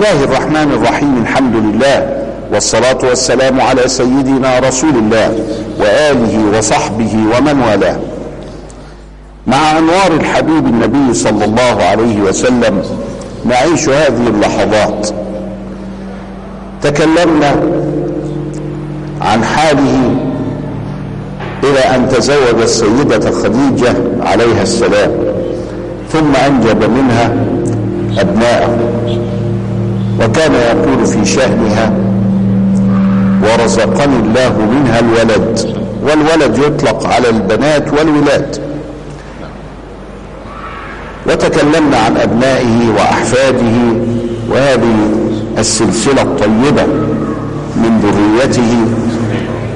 الله الرحمن الرحيم. الحمد لله والصلاة والسلام على سيدنا رسول الله وآله وصحبه ومن والاه. مع أنوار الحبيب النبي صلى الله عليه وسلم نعيش هذه اللحظات. تكلمنا عن حاله إلى أن تزوج السيدة خديجة عليها السلام، ثم أنجب منها أبناءه، وكان يقول في شأنها: ورزقني الله منها الولد. والولد يطلق على البنات والولاد. وتكلمنا عن أبنائه وأحفاده، وهذه السلسلة الطيبة من ذريته،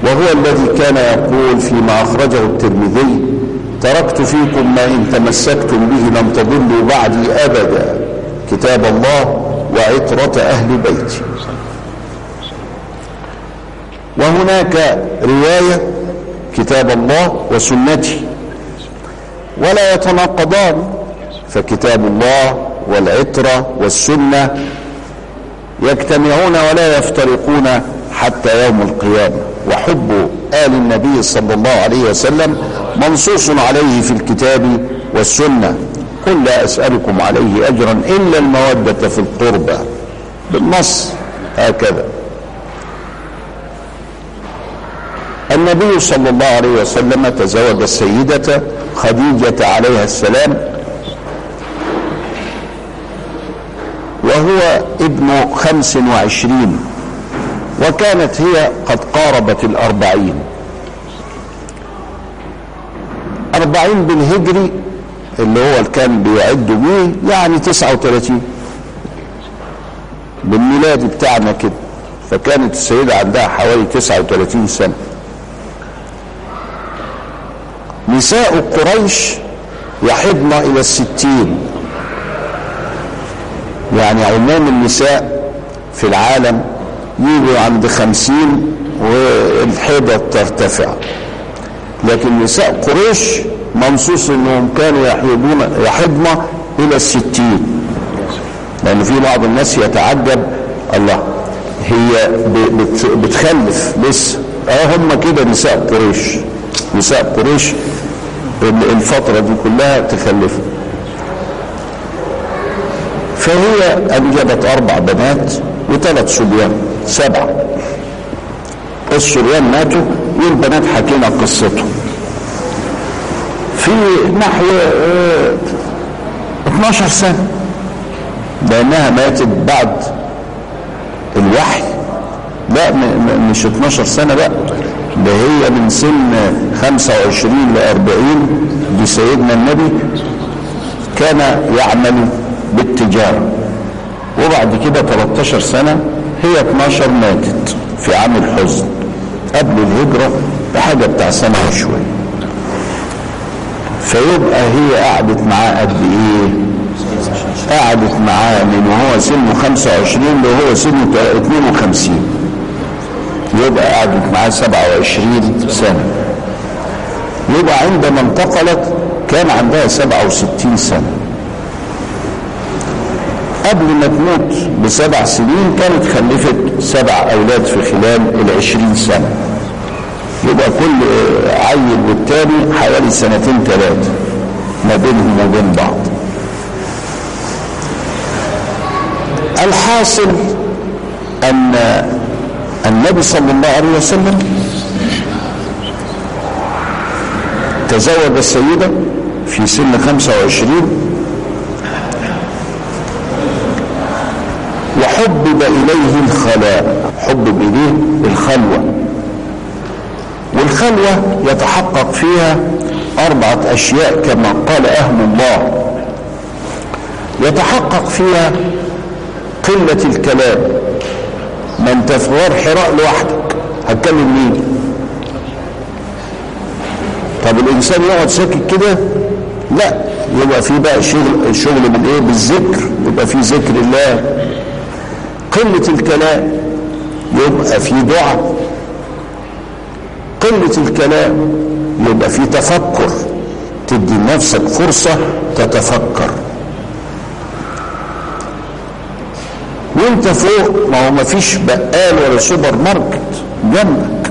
وهو الذي كان يقول فيما أخرجه الترمذي: تركت فيكم ما إن تمسكتم به لن تضلوا بعدي أبدا، كتاب الله وعطرة أهل بيتي. وهناك رواية: كتاب الله وسنتي، ولا يتناقضان، فكتاب الله والعطرة والسنة يجتمعون ولا يفترقون حتى يوم القيامة. وحب آل النبي صلى الله عليه وسلم منصوص عليه في الكتاب والسنة: قل لا أسألكم عليه أجرا إلا المودة في القربى، بالنص هكذا. النبي صلى الله عليه وسلم تزوج السيدة خديجة عليها السلام وهو ابن 25، وكانت هي قد قاربت 40 بالهجري، اللي هو كان بيعد بيه يعني 39 بالميلادي بتاعنا كده. فكانت السيدة عندها حوالي 39 سنة. نساء قريش يحضن إلى 60، يعني عموم النساء في العالم يجوا عند 50 والحيضة ترتفع، لكن نساء قريش منصوص انهم كانوا يحضن الى 60، لان في بعض الناس يتعجب: الله، هي بتخلف لسه؟ هم كده نساء قريش. نساء قريش الفترة دي كلها تخلفوا. فهي أنجبت 4 بنات و3 صبيان، 7. الصبيان ماتوا والبنات حكينا قصتهم. في نحو 12 سنة، لأنها ماتت بعد الوحي. لا، مش 12 سنة بقى، ده هي من سن 25 ل40 بسيدنا النبي كان يعمل بالتجارة، وبعد كده 13 سنة. هي 12 ماتت في عام الحزن قبل الهجرة بحاجة بتاع سنة وشوية. فيبقى هي قعدت معاه قد ايه؟ قعدت معاه من وهو سنه 25 لهو سنه 52، يبقى قعدت معاه 27 سنة. يبقى عندما انتقلت كان عندها 67 سنة. قبل ما تموت ب7 سنين كانت خلفت 7 أولاد في خلال 20 سنة. يبقى كل عيل والتاني حوالي 2-3 ما بينهم وبين بعض. الحاصل أن النبي صلى الله عليه وسلم تزوج السيدة في سن 25، وحبب إليه الخلاء، حبب إليه الخلوة. والخلوة يتحقق فيها 4 أشياء كما قال أهل الله. يتحقق فيها قلة الكلام. ما انت في غار حراء لوحدك، هتكلم مين؟ طب الإنسان يقعد ساكت كده؟ لا، يبقى فيه بقى شغل بالإيه؟ بالذكر، يبقى فيه ذكر الله. قلة الكلام، يبقى في دعاء. قلة الكلام، يبقى في تفكر، تدي لنفسك فرصة تتفكر. وانت فوق ما هو مفيش بقال ولا سوبر ماركت جنبك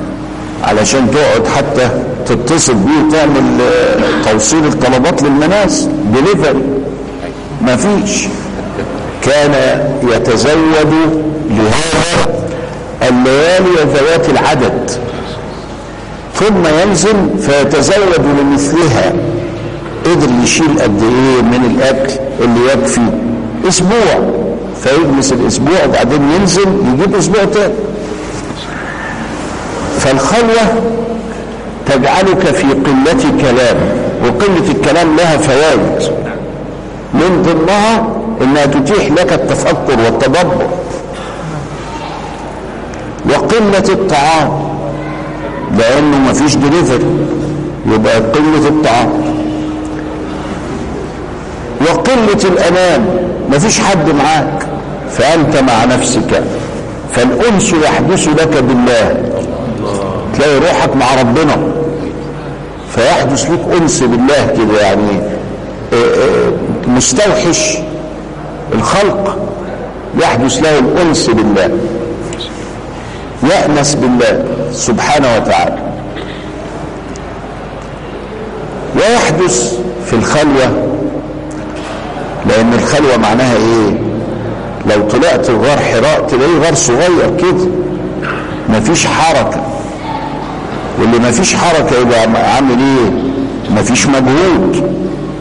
علشان تقعد حتى تتصل بيه وتعمل توصيل الطلبات للمنازل دليفري، مفيش. كان يتزود لهذا الليالي ذوات العدد ثم ينزل فيتزود لمثلها. قدر يشيل قد ايه من الاكل اللي يكفي اسبوع، فيجلس الاسبوع وبعدين ينزل يجيب اسبوع تاني. فالخلوة تجعلك في قلة الكلام، وقلة الكلام لها فوائد من ضمنها انها تتيح لك التفكر والتدبر. وقلة الطعام، لانه مفيش دليفري يبقى قلة الطعام. وقلة الأمان، مفيش حد معاك فأنت مع نفسك، فالأنس يحدث لك بالله. تلاقي روحك مع ربنا فيحدث لك أنس بالله كده، يعني مستوحش الخلق يحدث له الأنس بالله، يأنس بالله سبحانه وتعالى. ويحدث في الخلوة، لأن الخلوة معناها إيه؟ لو طلعت الغار حراء تلاقيه غار صغير كده مفيش حركة، واللي مفيش حركة يبقى عامل إيه؟ مفيش مجهود.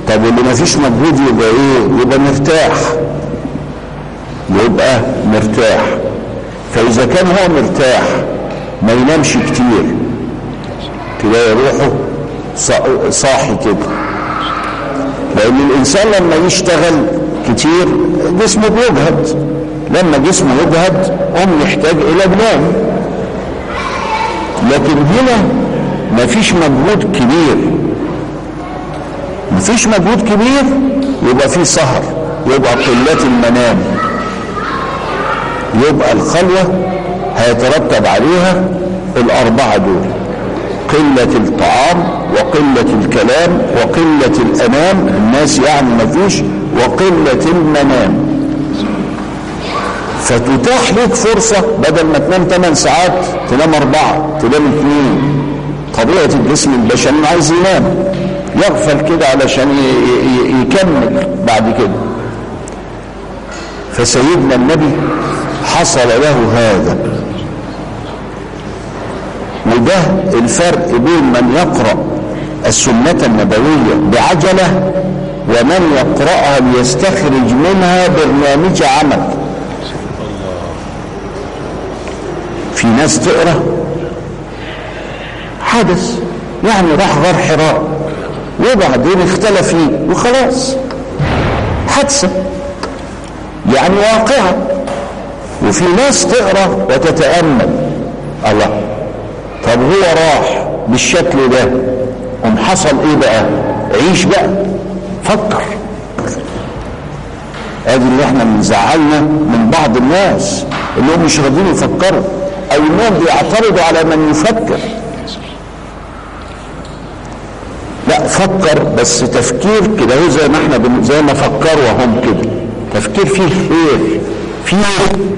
طب واللي مفيش مجهود يبقى إيه؟ يبقى مرتاح، يبقى مرتاح. فإذا كان هو مرتاح ما ينامش كتير، تلاقي روحه صاحي كده، لأن الإنسان لما يشتغل كتير جسمه بيجهد، لما جسمه يجهد يحتاج إلى بنام. لكن هنا مفيش مجهود كبير، مفيش مجهود كبير يبقى فيه سهر، يبقى قلة المنام، يبقى الخلوة هيترتب عليها الأربعة دول: قلة الطعام، وقلة الكلام، وقلة الأمام الناس يعني مفيش، وقلة المنام. فتتاح لك فرصة بدل ما تنام 8 ساعات تنام 4، تنام 2. طبيعة الجسم البشري عايز ينام، يغفل كده علشان يكمل بعد كده. فسيدنا النبي حصل له هذا. وده الفرق بين من يقرأ السنة النبوية بعجلة ومن يقرأها ليستخرج منها برنامج عمل. في ناس تقرأ حدث، يعني راح غار حراء وبعدين اختلف فيه وخلاص، حادثة يعني واقعة. وفي ناس تقرأ وتتأمل، الله طب هو راح بالشكل ده حصل ايه بقى؟ عيش بقى، فكر. ادي اللي احنا بنزعلنا من بعض الناس اللي هم مش راضيين يفكروا، او انهم بيعترضوا على من يفكر. لا فكر، بس تفكير كده هو زي ما احنا زي ما فكروا هم كده، تفكير فيه خير، فيه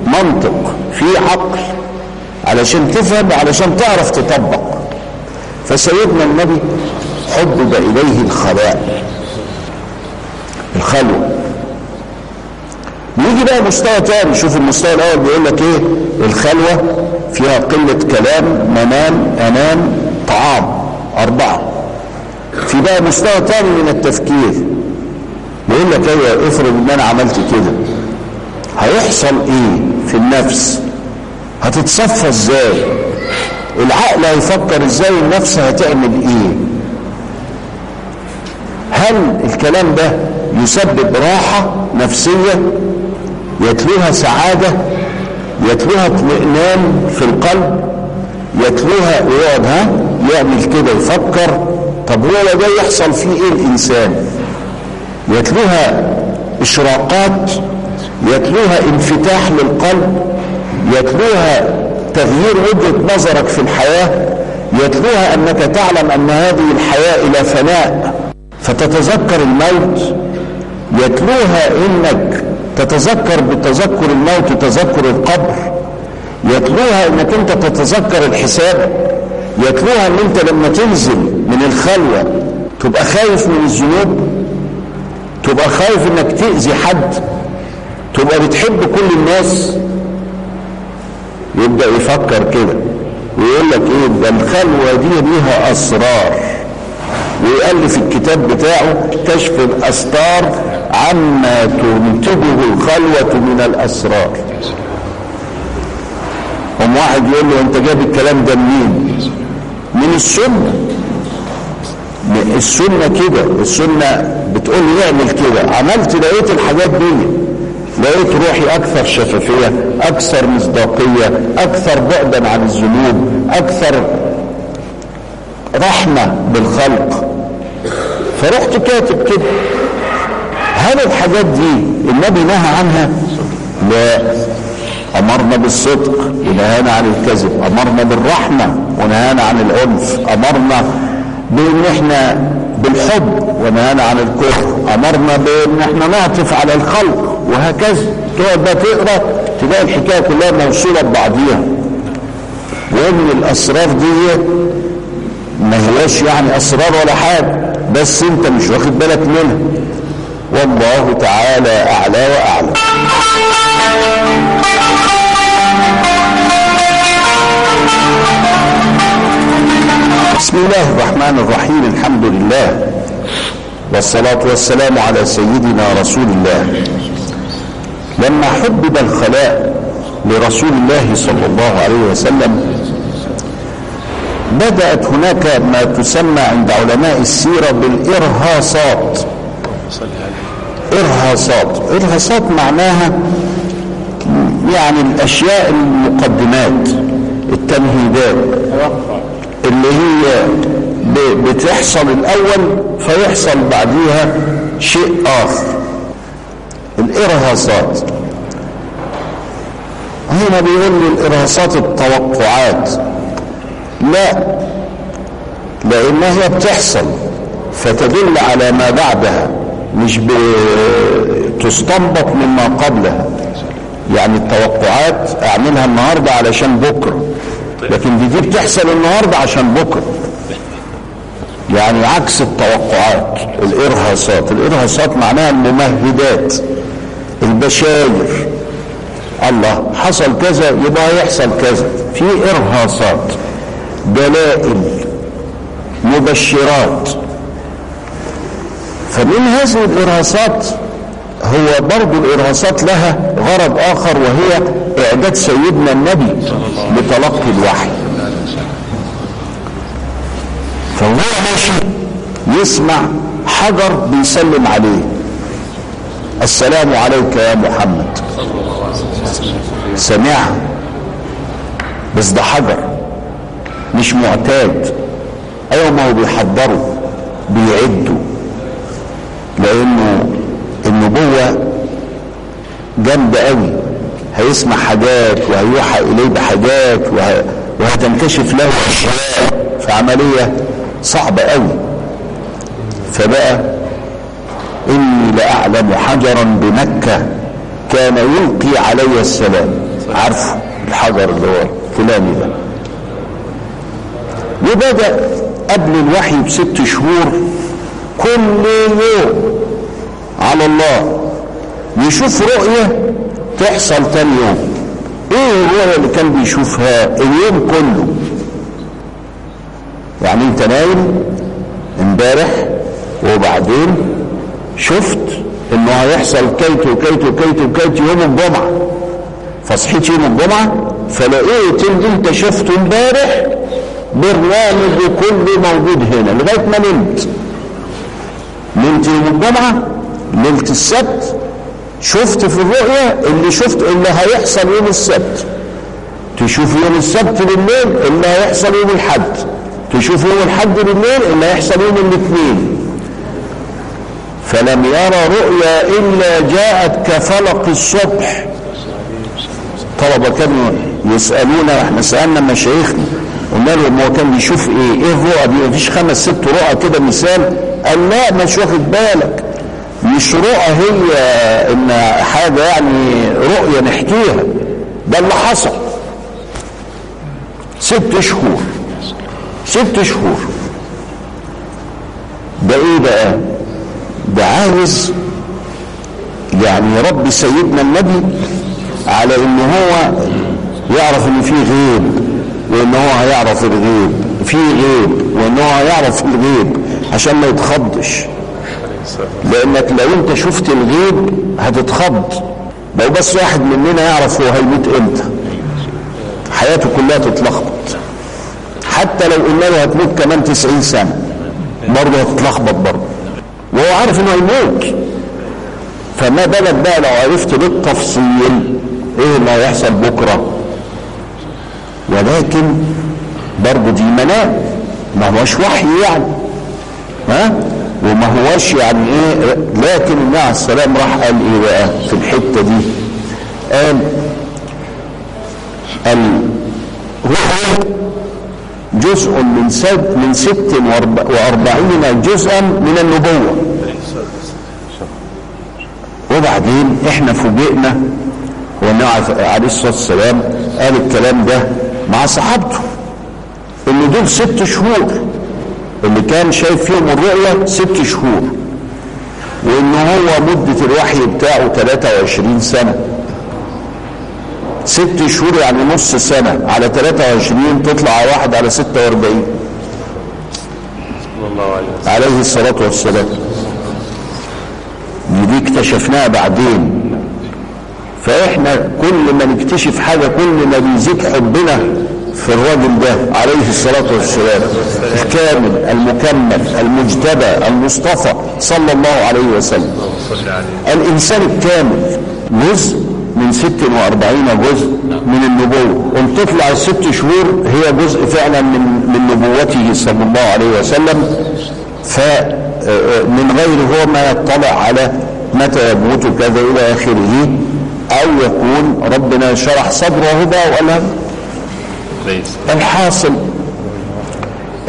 منطق، فيه عقل، علشان تفهم، علشان تعرف تطبق. فسيدنا النبي حبب إليه الخلاء، الخلوة. نيجي بقى مستوى تاني. شوف المستوى الأول بيقول لك إيه؟ الخلوة فيها قلة كلام، منام، أنام، طعام، 4. في بقى مستوى تاني من التفكير بيقول لك إيه؟ افرض إن أنا عملت كده هيحصل إيه في النفس؟ هتتصفى إزاي؟ العقل هيفكر ازاي؟ النفس هتعمل ايه؟ هل الكلام ده يسبب راحة نفسية يتلوها سعادة، يتلوها اطمئنان في القلب، يتلوها يقعدها يعمل كده يفكر طب هو ده يحصل فيه ايه الانسان؟ يتلوها اشراقات، يتلوها انفتاح للقلب، يتلوها تغيير وجهة نظرك في الحياة، يتلوها أنك تعلم أن هذه الحياة إلى فناء فتتذكر الموت، يتلوها أنك تتذكر بتذكر الموت وتذكر القبر، يتلوها انك انت تتذكر الحساب، يتلوها ان انت لما تنزل من الخلوة تبقى خايف من الذنوب، تبقى خايف انك تأذي حد، تبقى بتحب كل الناس. يبدأ يفكر كده ويقول لك ايه ده الخلوة دي ليها اسرار، ويألف الكتاب بتاعه كشف الأسرار عما تنتجه الخلوة من الأسرار. هم واحد يقول له انت جاب الكلام ده منين؟ من السنة. السنة كده، السنة بتقول لي اعمل كده، عملت لقيت الحاجات دي، لقيت روحي اكثر شفافية، اكثر مصداقية، اكثر بعدا عن الذنوب، اكثر رحمة بالخلق، فرحت كاتب كده. هل الحاجات دي النبي نهى عنها؟ لا، امرنا بالصدق ونهانا عن الكذب، امرنا بالرحمة ونهانا عن العنف، امرنا بان احنا بالحب ونهانا عن الكفر، امرنا بان احنا نعطف على الخلق، وهكذا. تقعد بقى تقرا تلاقي الحكايه كلها موصوله ببعضيها، ومن الاسرار دي ما هياش يعني اسرار ولا حاجه، بس انت مش واخد بالك منها. والله تعالى اعلى واعلى. بسم الله الرحمن الرحيم، الحمد لله والصلاة والسلام على سيدنا رسول الله. لما حبب الخلاء لرسول الله صلى الله عليه وسلم بدأت هناك ما تسمى عند علماء السيرة بالإرهاصات. إرهاصات معناها يعني الأشياء، المقدمات، التمهيدات اللي هي بتحصل الأول فيحصل بعديها شيء آخر. الإرهاصات هنا بيقولوا الإرهاصات التوقعات. لا، لأنها بتحصل فتدل على ما بعدها، مش بتستنبط مما قبلها. يعني التوقعات أعملها النهاردة علشان بكرة، لكن دي بتحصل النهاردة عشان بكرة، يعني عكس التوقعات. الإرهاصات معناها الممهدات، البشاير، الله حصل كذا يبقى يحصل كذا. في إرهاصات، دلائل، مبشرات. فمن هذه الإرهاصات، هو برضو الإرهاصات لها غرض آخر، وهي إعداد سيدنا النبي لتلقي الوحي. فهو ماشي يسمع حجر بيسلم عليه، السلام عليك يا محمد، سمعها، بس ده حجر مش معتاد. ايوه، ما هو بيحضره، بيعده، لانه النبوة جامدة قوي، هيسمع حاجات وهيوحى اليه بحاجات وهتنكشف له اشياء، فعملية صعبة قوي. فبقى اني لاعلم حجرا بمكة كان يلقي علي السلام. عارفه الحجر اللي هو فلان ده، وبدأ قبل الوحي ب6 شهور كل يوم على الله يشوف رؤية تحصل تاني يوم. ايه الرؤية اللي كان بيشوفها اليوم كله؟ يعني انت نايم امبارح وبعدين شفت انه هيحصل كيت وكيت وكيت وكيت يوم الجمعة، فصحيت يوم الجمعة فلقيت اللي انت شفته امبارح برنامج كله موجود هنا لغاية ما نمت يوم الجمعة، ليلة السبت شفت في الرؤية اللي شفت اللي هيحصل يوم السبت، تشوف يوم السبت بالليل اللي هيحصل يوم الحد، تشوف يوم الحد بالليل اللي هيحصل يوم الاثنين. فلم يرى رؤيا إلا جاءت كفلق الصبح. طلبة كانوا يسألونا، احنا سألنا مشايخنا قلنا لهم هو كان بيشوف ايه الرؤى دي؟ مفيش 5-6 رؤى كده مثال؟ قال لا، مش واخد بالك، مش رؤى هي ان حاجة يعني رؤية نحكيها، ده اللي حصل. 6 شهور 6 شهور ده ايه بقى؟ ده عاوز يعني ربي سيدنا النبي على ان هو يعرف ان في غيب، وان هو هيعرف الغيب، في غيب وان هو هيعرف الغيب عشان ما يتخضش، لانك لو انت شفت الغيب هتتخض. لو بس واحد مننا يعرف هو هيموت امتى حياته كلها تتلخبط، حتى لو قلنا له هتموت كمان 90 سنة برضه هتتلخبط برضه، وهو عارف انه هيموت. فما بالك بقى لو عرفت بالتفصيل ايه اللي هيحصل بكره. ولكن برضه دي منام، ما هوش وحي يعني، وما هوش يعني ايه. لكن النبي عليه السلام راح قال ايه بقى في الحته دي؟ قال الرؤية جزء من 46 جزءا من النبوة. وبعدين احنا فوجئنا والنبي عليه الصلاة والسلام قال الكلام ده مع صحابته، ان دول 6 شهور اللي كان شايف فيهم الرؤية، 6 شهور، وان هو مدة الوحي بتاعه 23 سنة. 6 شهور يعني نص سنة على 23 تطلع 1 على 46 عليه الصلاة والسلام. دي اكتشفناها بعدين. فإحنا كل ما نكتشف حاجة كل ما بيزيد حبنا في الرجل ده عليه الصلاة والسلام، الكامل المكمل المجتبى المصطفى صلى الله عليه وسلم. الإنسان الكامل جزء من 46 جزء من النبوة، وان تطلع 6 شهور هي جزء فعلا من نبوته صلى الله عليه وسلم. فمن غير هو ما يطلع على متى يموت كذا إلى آخره، أو يكون ربنا شرح صدره بقى وقال الحاصل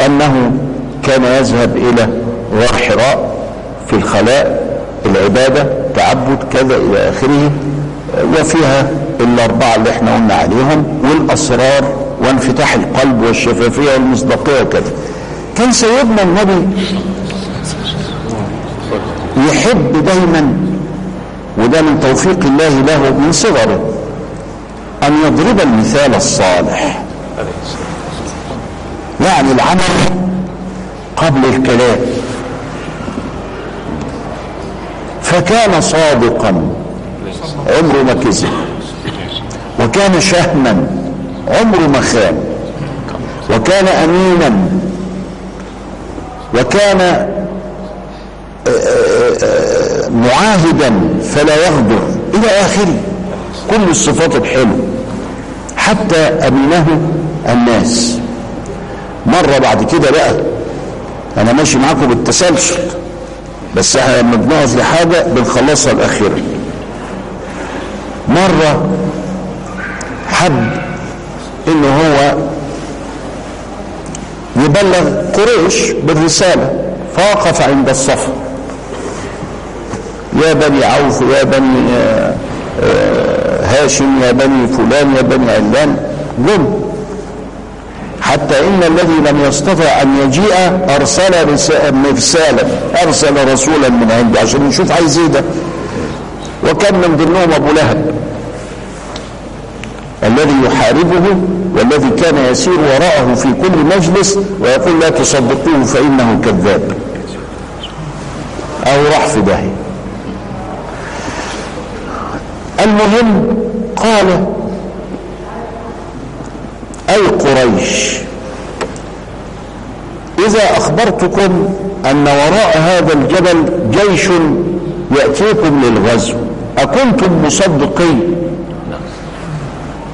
أنه كان يذهب إلى غار حراء في الخلاء، العبادة تعبد كذا إلى آخره، وفيها 4 اللي احنا قلنا عليهم، والاسرار وانفتاح القلب والشفافيه والمصداقيه وكذا. كان سيدنا النبي يحب دايما، وده من توفيق الله له من صغره، ان يضرب المثال الصالح، يعني العمل قبل الكلام. فكان صادقا عمره ما كذب، وكان شهما عمره ما خان، وكان أمينا، وكان معاهدا فلا يغدر إلى آخره. كل الصفات الحلوة حتى أمينه الناس. مرة بعد كده بقى أنا ماشي معاكم بالتسلسل، بس احنا لما بنقف لحاجة بنخلصها الأخيرة. مرة حب انه هو يبلغ قريش بالرسالة، فوقف عند الصف: يا بني عوف، يا بني هاشم، يا بني فلان، يا بني علان. حتى ان الذي لم يستطع ان يجيء ارسل رسولا من عنده عشان نشوف عايز ايه ده. وكان من ضمنهم أبو لهب الذي يحاربه، والذي كان يسير وراءه في كل مجلس ويقول: لا تصدقوه فإنه كذاب. أو راح في داهية. المهم قال: أي قريش، إذا أخبرتكم أن وراء هذا الجبل جيش يأتيكم للغزو أكنتم مصدقين؟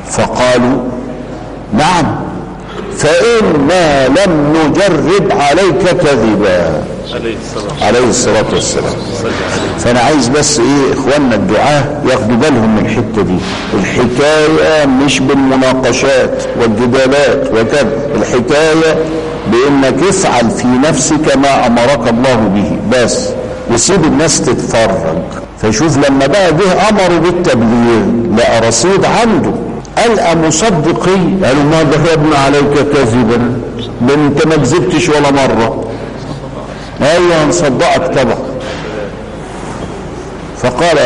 فقالوا: نعم، فإنا لم نجرب عليك كذبا عليه الصلاة والسلام. فأنا عايز بس إيه إخواننا الدعاة ياخدوا بالهم من الحتة دي. الحكاية مش بالمناقشات والجدالات وكذا، الحكاية بأنك افعل في نفسك ما أمرك الله به بس، وسيب الناس تتفرج. فشوف لما بقى جه امره بالتبليغ لقى رصيد عنده، قال مصدقي، قالوا ما ذهبنا عليك كاذبا، انت ما كذبتش ولا مره. ايوه هنصدقك طبعا. فقال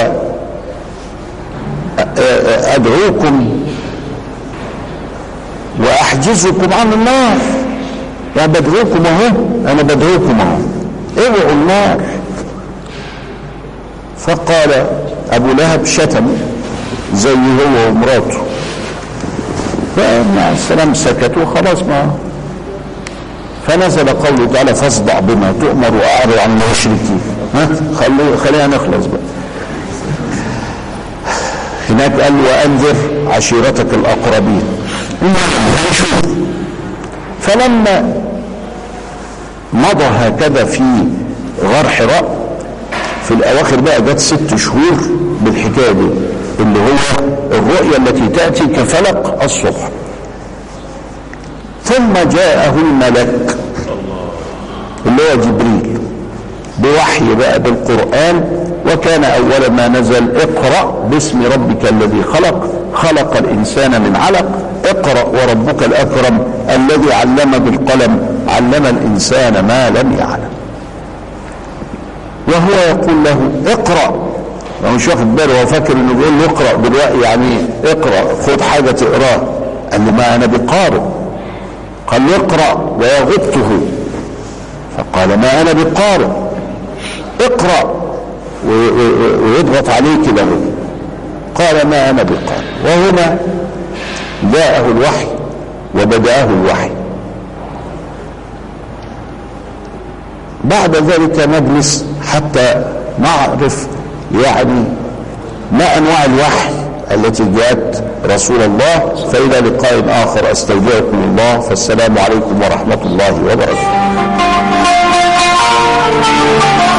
ادعوكم واحجزكم عن النار، انا بدعوكم اهو، انا بدعوكم اهو، اوعوا النار. فقال ابو لهب شتم زي هو ومراته، فمع السلام سكتوا خلاص ما. فنزل قوله تعالى فاصدع بما تؤمر واعرض عن المشركين. خلينا نخلص بقى هناك. قال وانذر عشيرتك الاقربين. فلما مضى هكذا في غار حراء في الاواخر بقى جت 6 شهور بالحكايه دي، اللي هو الرؤيه التي تاتي كفلق الصبح. ثم جاءه الملك اللي هو جبريل بوحي بقى بالقرآن، وكان أول ما نزل اقرأ باسم ربك الذي خلق، خلق الإنسان من علق، اقرأ وربك الأكرم الذي علم بالقلم، علم الإنسان ما لم يعلم. وهو يقول له اقرأ، مش واخد باله، هو فاكر انه بيقول له اقرأ بالرأي يعني اقرأ خد حاجة تقراه. قال له ما أنا بقارئ. قال له اقرأ ويغبته. فقال ما أنا بقارئ. اقرأ ويضغط عليه كده. قال ما أنا بقارئ. وهنا جاءه الوحي وبدأه الوحي. بعد ذلك نجلس حتى نعرف يعني ما أنواع الوحي التي جاءت رسول الله. فإلى لقاء آخر أستودعكم الله، فالسلام عليكم ورحمة الله وبركاته.